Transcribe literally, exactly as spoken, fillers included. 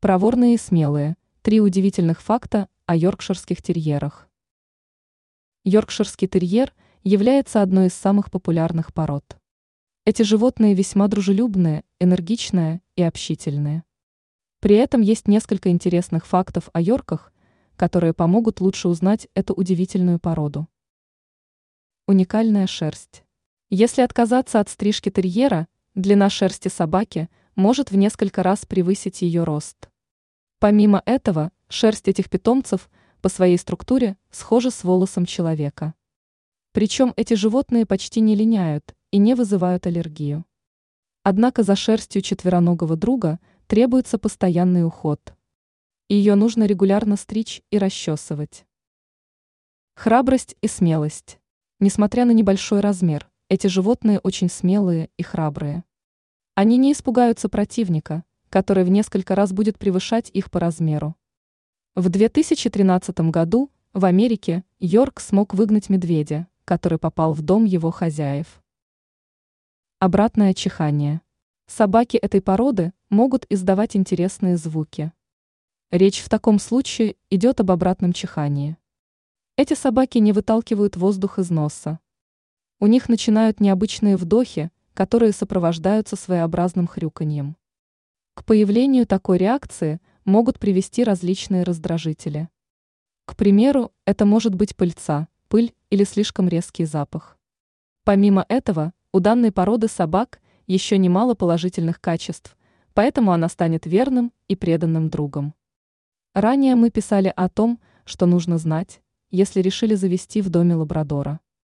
Проворные и смелые. Три удивительных факта о йоркширских терьерах. Йоркширский терьер является одной из самых популярных пород. Эти животные весьма дружелюбные, энергичные и общительные. При этом есть несколько интересных фактов о йорках, которые помогут лучше узнать эту удивительную породу. Уникальная шерсть. Если отказаться от стрижки терьера, длина шерсти собаки может в несколько раз превысить ее рост. Помимо этого, шерсть этих питомцев по своей структуре схожа с волосом человека. Причем эти животные почти не линяют и не вызывают аллергию. Однако за шерстью четвероногого друга требуется постоянный уход. Ее нужно регулярно стричь и расчесывать. Храбрость и смелость. Несмотря на небольшой размер, эти животные очень смелые и храбрые. Они не испугаются противника, который в несколько раз будет превышать их по размеру. В две тысячи тринадцатом году в Америке йорк смог выгнать медведя, который попал в дом его хозяев. Обратное чихание. Собаки этой породы могут издавать интересные звуки. Речь в таком случае идет об обратном чихании. Эти собаки не выталкивают воздух из носа. У них начинают необычные вдохи, которые сопровождаются своеобразным хрюканьем. К появлению такой реакции могут привести различные раздражители. К примеру, это может быть пыльца, пыль или слишком резкий запах. Помимо этого, у данной породы собак еще немало положительных качеств, поэтому она станет верным и преданным другом. Ранее мы писали о том, что нужно знать, если решили завести в доме лабрадора.